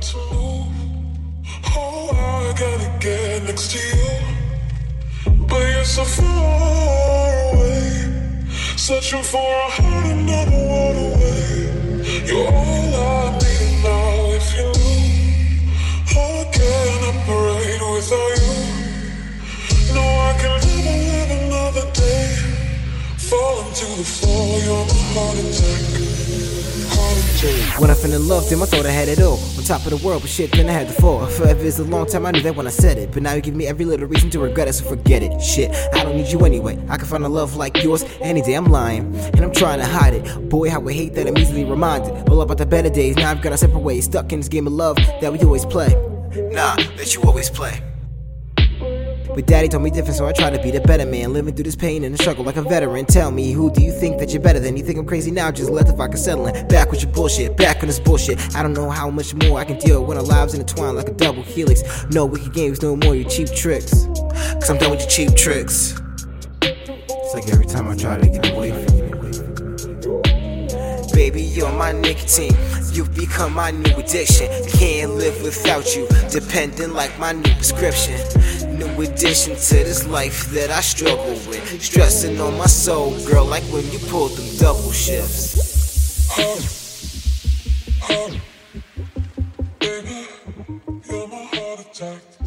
to move. Oh, I gotta get next to you, but you're so far away, searching for a heart another world away. You're all I need now. If you knew, I can't operate without you. No, I can never live another day. Falling to the floor, you're my heart attack. When I fell in love, damn, I thought I had it all. On top of the world, but shit, then I had to fall. Forever is a long time, I knew that when I said it. But now you give me every little reason to regret it, so forget it. Shit, I don't need you anyway. I can find a love like yours any day, I'm lying. And I'm trying to hide it. Boy, how I hate that I'm easily reminded. All about the better days, now I've got to separate ways. Stuck in this game of love that we always play. Nah, that you always play. But daddy told me different, so I try to be the better man. Living through this pain and the struggle like a veteran. Tell me, who do you think that you're better than? You think I'm crazy now, just let the vodka settle in. Back with your bullshit, back on this bullshit. I don't know how much more I can deal when our lives intertwine like a double helix. No wicked games, no more your cheap tricks, cause I'm done with your cheap tricks. It's like every time I try to get away from you. Baby, you're my nicotine. You've become my new addiction. Can't live without you. Dependent like my new prescription. New addition to this life that I struggle with. Stressing on my soul, girl, like when you pulled them double shifts. Baby, you're my heart attack.